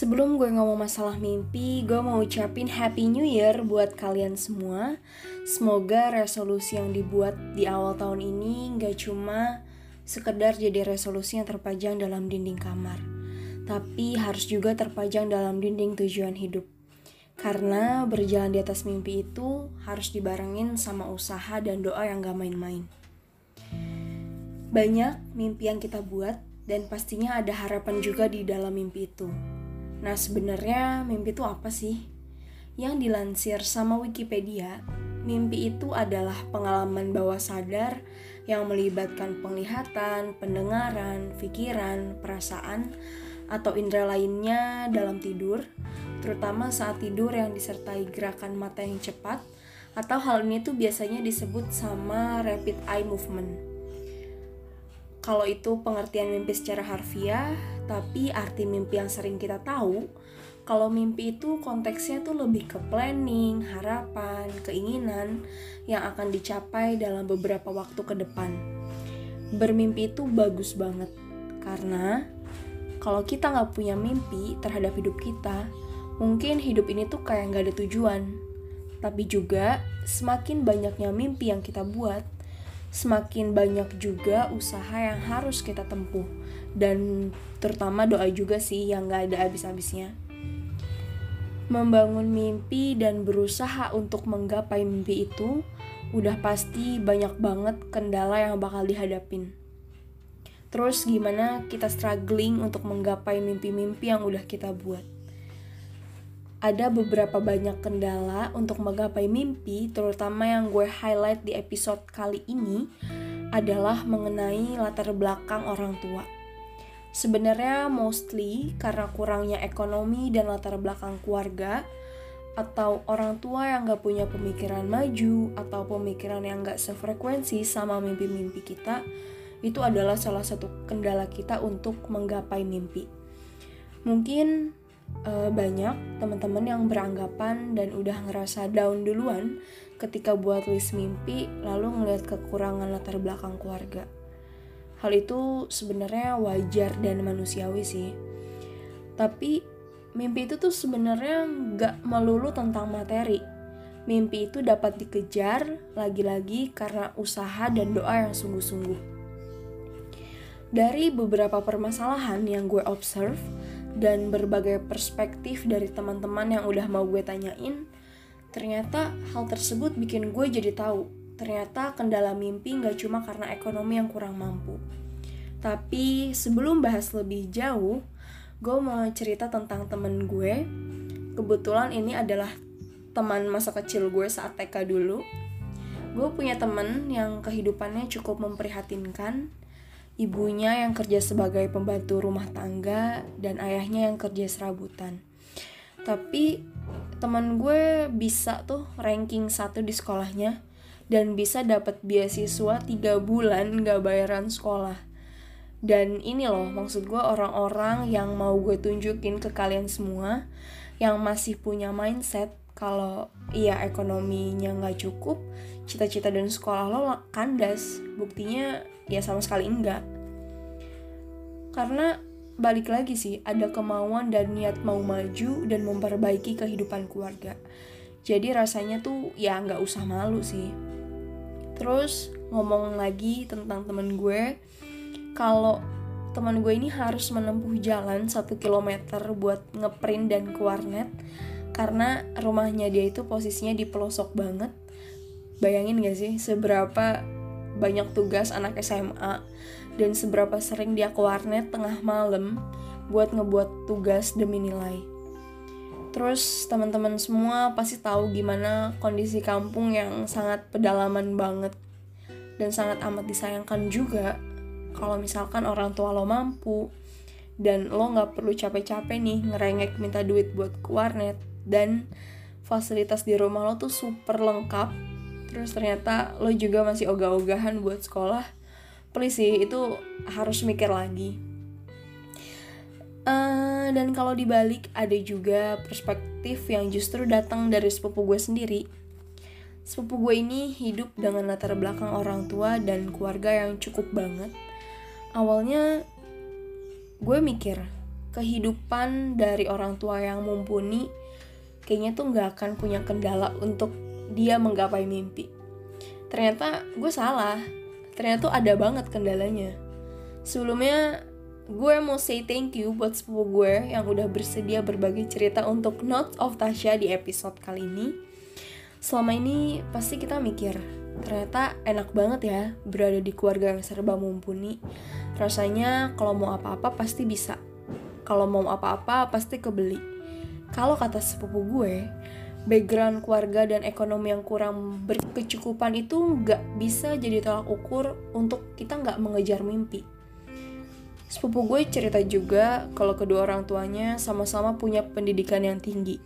Sebelum gue ngomong masalah mimpi, gue mau ucapin Happy New Year buat kalian semua. Semoga resolusi yang dibuat di awal tahun ini gak cuma sekedar jadi resolusi yang terpajang dalam dinding kamar, tapi harus juga terpajang dalam dinding tujuan hidup. Karena berjalan di atas mimpi itu harus dibarengin sama usaha dan doa yang gak main-main. Banyak mimpi yang kita buat dan pastinya ada harapan juga di dalam mimpi itu. Nah, sebenarnya mimpi itu apa sih? Yang dilansir sama Wikipedia, mimpi itu adalah pengalaman bawah sadar yang melibatkan penglihatan, pendengaran, pikiran, perasaan, atau indera lainnya dalam tidur, terutama saat tidur yang disertai gerakan mata yang cepat, atau hal ini tuh biasanya disebut sama rapid eye movement. Kalau itu pengertian mimpi secara harfiah, tapi arti mimpi yang sering kita tahu, kalau mimpi itu konteksnya tuh lebih ke planning, harapan, keinginan yang akan dicapai dalam beberapa waktu ke depan. Bermimpi itu bagus banget, karena kalau kita gak punya mimpi terhadap hidup kita, mungkin hidup ini tuh kayak gak ada tujuan. Tapi juga, semakin banyaknya mimpi yang kita buat, semakin banyak juga usaha yang harus kita tempuh. Dan terutama doa juga sih yang gak ada habis-habisnya. Membangun mimpi dan berusaha untuk menggapai mimpi itu udah pasti banyak banget kendala yang bakal dihadapin. Terus gimana kita struggling untuk menggapai mimpi-mimpi yang udah kita buat. Ada beberapa banyak kendala untuk menggapai mimpi, terutama yang gue highlight di episode kali ini adalah mengenai latar belakang orang tua. Sebenarnya mostly karena kurangnya ekonomi dan latar belakang keluarga, atau orang tua yang gak punya pemikiran maju, atau pemikiran yang gak sefrekuensi sama mimpi-mimpi kita, itu adalah salah satu kendala kita untuk menggapai mimpi. Mungkin banyak teman-teman yang beranggapan dan udah ngerasa down duluan ketika buat list mimpi lalu ngelihat kekurangan latar belakang keluarga. Hal itu sebenarnya wajar dan manusiawi sih. Tapi mimpi itu tuh sebenarnya nggak melulu tentang materi. Mimpi itu dapat dikejar lagi-lagi karena usaha dan doa yang sungguh-sungguh. Dari beberapa permasalahan yang gue observe dan berbagai perspektif dari teman-teman yang udah mau gue tanyain, ternyata hal tersebut bikin gue jadi tahu, ternyata kendala mimpi gak cuma karena ekonomi yang kurang mampu. Tapi sebelum bahas lebih jauh, gue mau cerita tentang temen gue. Kebetulan ini adalah teman masa kecil gue saat TK dulu. Gue punya temen yang kehidupannya cukup memprihatinkan. Ibunya yang kerja sebagai pembantu rumah tangga dan ayahnya yang kerja serabutan. Tapi teman gue bisa tuh ranking 1 di sekolahnya dan bisa dapat beasiswa 3 bulan gak bayaran sekolah. Dan ini loh maksud gue, orang-orang yang mau gue tunjukin ke kalian semua yang masih punya mindset kalau iya ekonominya gak cukup, cita-cita dan sekolah lo kandas. Buktinya ya sama sekali enggak. Karena balik lagi sih, ada kemauan dan niat mau maju dan memperbaiki kehidupan keluarga. Jadi rasanya tuh ya nggak usah malu sih. Terus ngomong lagi tentang teman gue, kalau teman gue ini harus menempuh jalan 1 km buat ngeprint dan ke warnet, karena rumahnya dia itu posisinya di pelosok banget. Bayangin nggak sih seberapa banyak tugas anak SMA dan seberapa sering dia ke warnet tengah malam buat ngebuat tugas demi nilai. Terus teman-teman semua pasti tahu gimana kondisi kampung yang sangat pedalaman banget dan sangat amat disayangkan juga kalau misalkan orang tua lo mampu dan lo nggak perlu capek-capek nih ngerengek minta duit buat ke warnet dan fasilitas di rumah lo tuh super lengkap. Terus ternyata lo juga masih ogah-ogahan buat sekolah. Please sih, itu harus mikir lagi. Dan kalau dibalik, ada juga perspektif yang justru datang dari sepupu gue sendiri. Sepupu gue ini hidup dengan latar belakang orang tua dan keluarga yang cukup banget. Awalnya gue mikir, kehidupan dari orang tua yang mumpuni kayaknya tuh gak akan punya kendala untuk dia menggapai mimpi. Ternyata gue salah, ternyata tuh ada banget kendalanya. Sebelumnya gue mau say thank you buat sepupu gue yang udah bersedia berbagi cerita untuk Notes of Tasya di episode kali ini. Selama ini pasti kita mikir, ternyata enak banget ya berada di keluarga yang serba mumpuni. Rasanya kalau mau apa-apa pasti bisa, kalau mau apa-apa pasti kebeli. Kalau kata sepupu gue, background keluarga dan ekonomi yang kurang berkecukupan itu gak bisa jadi tolak ukur untuk kita gak mengejar mimpi. Sepupu gue cerita juga kalau kedua orang tuanya sama-sama punya pendidikan yang tinggi.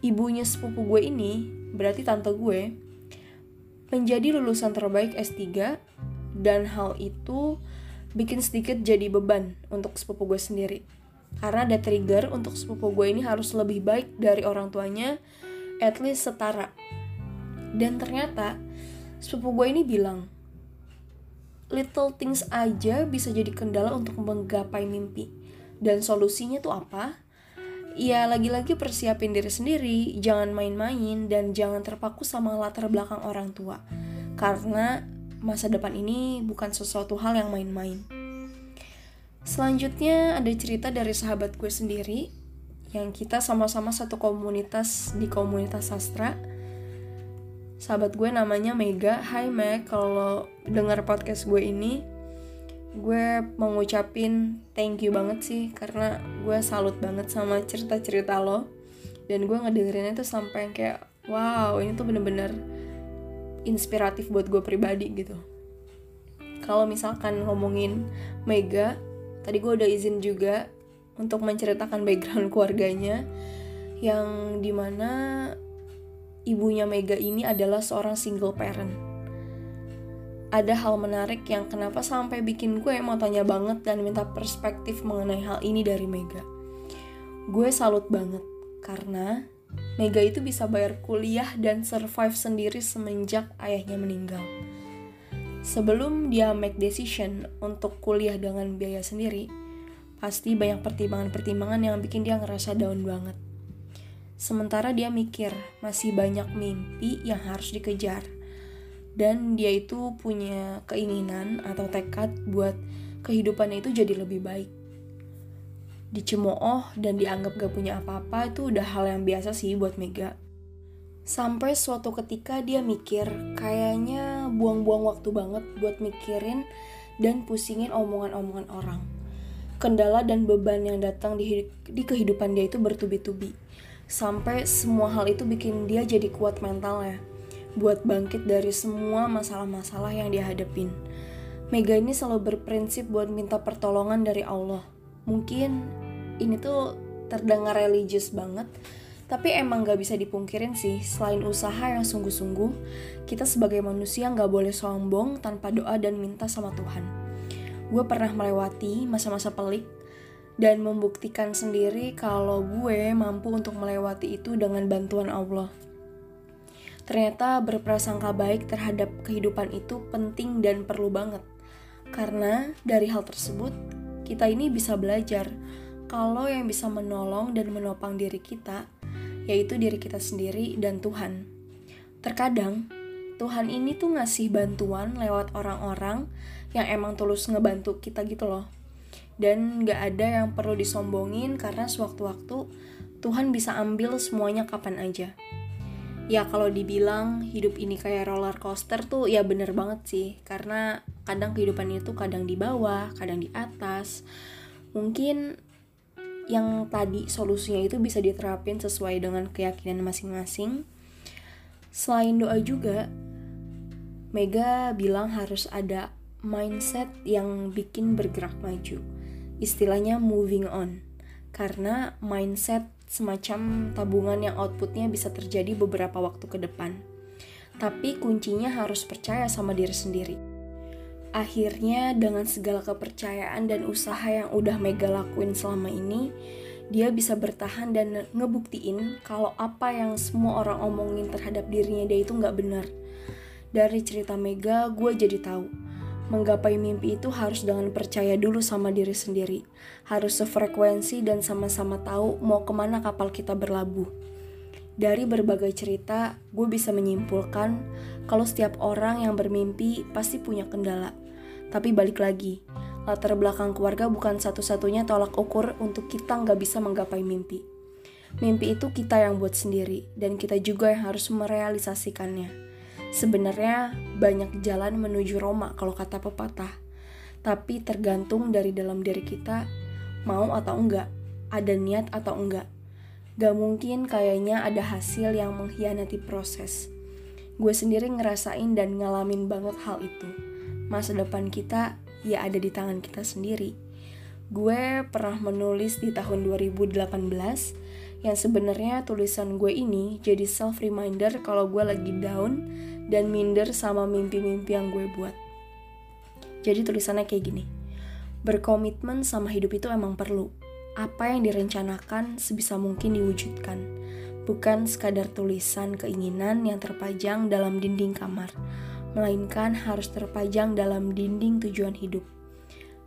Ibunya sepupu gue ini, berarti tante gue, menjadi lulusan terbaik S3, dan hal itu bikin sedikit jadi beban untuk sepupu gue sendiri. Karena ada trigger untuk sepupu gue ini harus lebih baik dari orang tuanya, at least setara. Dan ternyata sepupu gue ini bilang, little things aja bisa jadi kendala untuk menggapai mimpi. Dan solusinya tuh apa? Ya lagi-lagi persiapin diri sendiri, jangan main-main, dan jangan terpaku sama latar belakang orang tua. Karena masa depan ini bukan sesuatu hal yang main-main. Selanjutnya ada cerita dari sahabat gue sendiri, yang kita sama-sama satu komunitas di komunitas sastra. Sahabat gue namanya Mega. Hai Meg, kalau dengar podcast gue ini, gue mau ngucapin thank you banget sih, karena gue salut banget sama cerita-cerita lo. Dan gue ngedengerinnya tuh sampai kayak, wow, ini tuh bener-bener inspiratif buat gue pribadi gitu. Kalau misalkan ngomongin Mega, tadi gue udah izin juga untuk menceritakan background keluarganya, yang dimana ibunya Mega ini adalah seorang single parent. Ada hal menarik yang kenapa sampai bikin gue mau tanya banget dan minta perspektif mengenai hal ini dari Mega. Gue salut banget karena Mega itu bisa bayar kuliah dan survive sendiri semenjak ayahnya meninggal. Sebelum dia make decision untuk kuliah dengan biaya sendiri, pasti banyak pertimbangan-pertimbangan yang bikin dia ngerasa down banget. Sementara dia mikir masih banyak mimpi yang harus dikejar. Dan dia itu punya keinginan atau tekad buat kehidupannya itu jadi lebih baik. Dicemooh dan dianggap gak punya apa-apa itu udah hal yang biasa sih buat Mega. Sampai suatu ketika dia mikir, kayaknya buang-buang waktu banget buat mikirin dan pusingin omongan-omongan orang. Kendala dan beban yang datang di kehidupan dia itu bertubi-tubi. Sampai semua hal itu bikin dia jadi kuat mentalnya, buat bangkit dari semua masalah-masalah yang dia hadapin. Mega ini selalu berprinsip buat minta pertolongan dari Allah. Mungkin ini tuh terdengar religius banget, tapi emang gak bisa dipungkirin sih, selain usaha yang sungguh-sungguh, kita sebagai manusia gak boleh sombong tanpa doa dan minta sama Tuhan. Gue pernah melewati masa-masa pelik, dan membuktikan sendiri kalau gue mampu untuk melewati itu dengan bantuan Allah. Ternyata berprasangka baik terhadap kehidupan itu penting dan perlu banget. Karena dari hal tersebut, kita ini bisa belajar kalau yang bisa menolong dan menopang diri kita, yaitu diri kita sendiri dan Tuhan. Terkadang, Tuhan ini tuh ngasih bantuan lewat orang-orang yang emang tulus ngebantu kita gitu loh. Dan gak ada yang perlu disombongin karena sewaktu-waktu Tuhan bisa ambil semuanya kapan aja. Ya kalau dibilang hidup ini kayak roller coaster tuh ya bener banget sih. Karena kadang kehidupan itu kadang di bawah, kadang di atas. Mungkin yang tadi solusinya itu bisa diterapin sesuai dengan keyakinan masing-masing. Selain doa juga, Mega bilang harus ada mindset yang bikin bergerak maju. Istilahnya moving on. Karena mindset semacam tabungan yang outputnya bisa terjadi beberapa waktu ke depan. Tapi kuncinya harus percaya sama diri sendiri. Akhirnya dengan segala kepercayaan dan usaha yang udah Mega lakuin selama ini, dia bisa bertahan dan ngebuktiin kalau apa yang semua orang omongin terhadap dirinya dia itu gak benar. Dari cerita Mega, gue jadi tahu Menggapai mimpi itu harus dengan percaya dulu sama diri sendiri. Harus sefrekuensi dan sama-sama tahu mau kemana kapal kita berlabuh. Dari berbagai cerita, gue bisa menyimpulkan kalau setiap orang yang bermimpi pasti punya kendala. Tapi balik lagi, latar belakang keluarga bukan satu-satunya tolak ukur untuk kita nggak bisa menggapai mimpi. Mimpi itu kita yang buat sendiri, dan kita juga yang harus merealisasikannya. Sebenarnya banyak jalan menuju Roma kalau kata pepatah, tapi tergantung dari dalam diri kita, mau atau enggak, ada niat atau enggak. Gak mungkin kayaknya ada hasil yang mengkhianati proses. Gue sendiri ngerasain dan ngalamin banget hal itu. Masa depan kita ya ada di tangan kita sendiri. Gue pernah menulis di tahun 2018, yang sebenarnya tulisan gue ini jadi self reminder kalau gue lagi down dan minder sama mimpi-mimpi yang gue buat. Jadi tulisannya kayak gini. Berkomitmen sama hidup itu emang perlu. Apa yang direncanakan sebisa mungkin diwujudkan. Bukan sekadar tulisan keinginan yang terpajang dalam dinding kamar, melainkan harus terpajang dalam dinding tujuan hidup.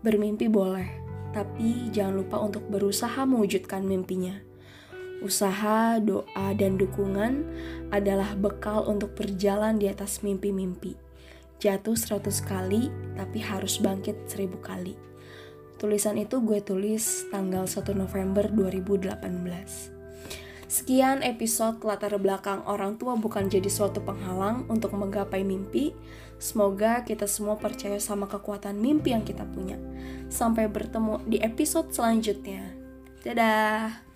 Bermimpi boleh, tapi jangan lupa untuk berusaha mewujudkan mimpinya. Usaha, doa, dan dukungan adalah bekal untuk berjalan di atas mimpi-mimpi. Jatuh 100 kali, tapi harus bangkit 1000 kali. Tulisan itu gue tulis tanggal 1 November 2018. Sekian episode latar belakang orang tua bukan jadi suatu penghalang untuk menggapai mimpi. Semoga kita semua percaya sama kekuatan mimpi yang kita punya. Sampai bertemu di episode selanjutnya. Dadah!